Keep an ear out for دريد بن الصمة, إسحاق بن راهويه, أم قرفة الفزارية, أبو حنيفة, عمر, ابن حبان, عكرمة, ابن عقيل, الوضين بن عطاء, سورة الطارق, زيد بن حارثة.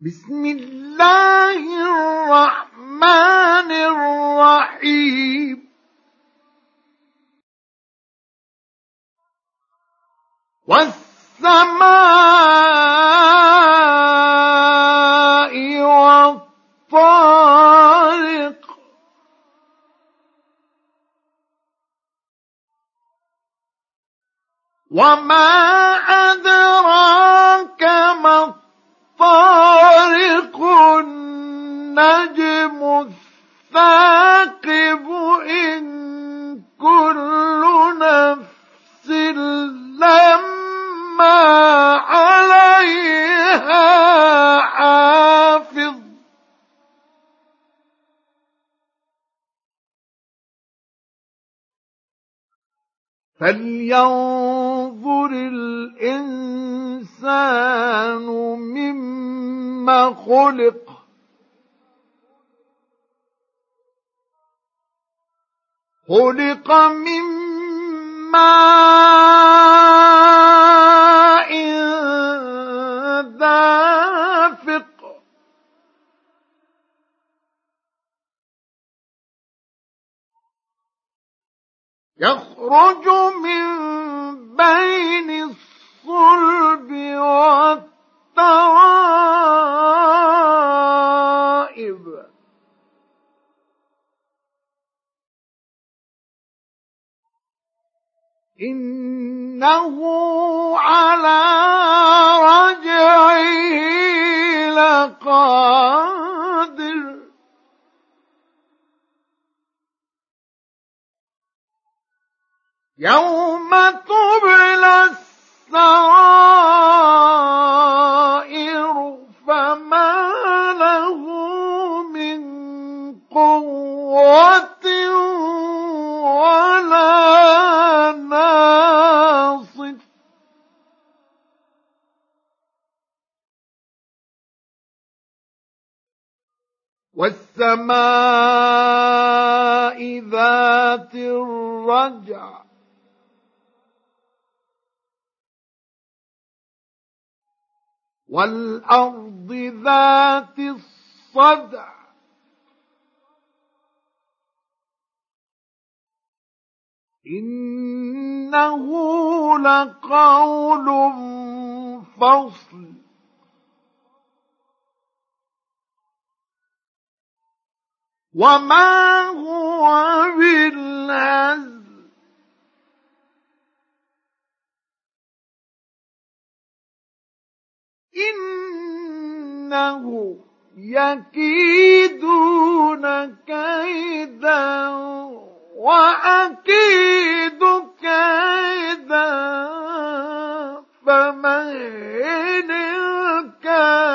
بسم الله الرحمن الرحيم. والسماء والطارق. وما أدراك ما الطارق. النجم الثاقب إن كل نفس لما عليها حافظ. فلينظر الإنسان مما خلق. خلق من ماء دافق. يخرج من بين الصلب والترائب. إنه على رجعه لقادر. يوم تبلى السرائر. فما له من قوة ولا ناصر. والسماء ذات الرجع. والأرض ذات الصدع. إنه لقول فصل. وما هو بالهزل. إنه يكيدون كيدا وأكيد كيدا فمهل الكافرين.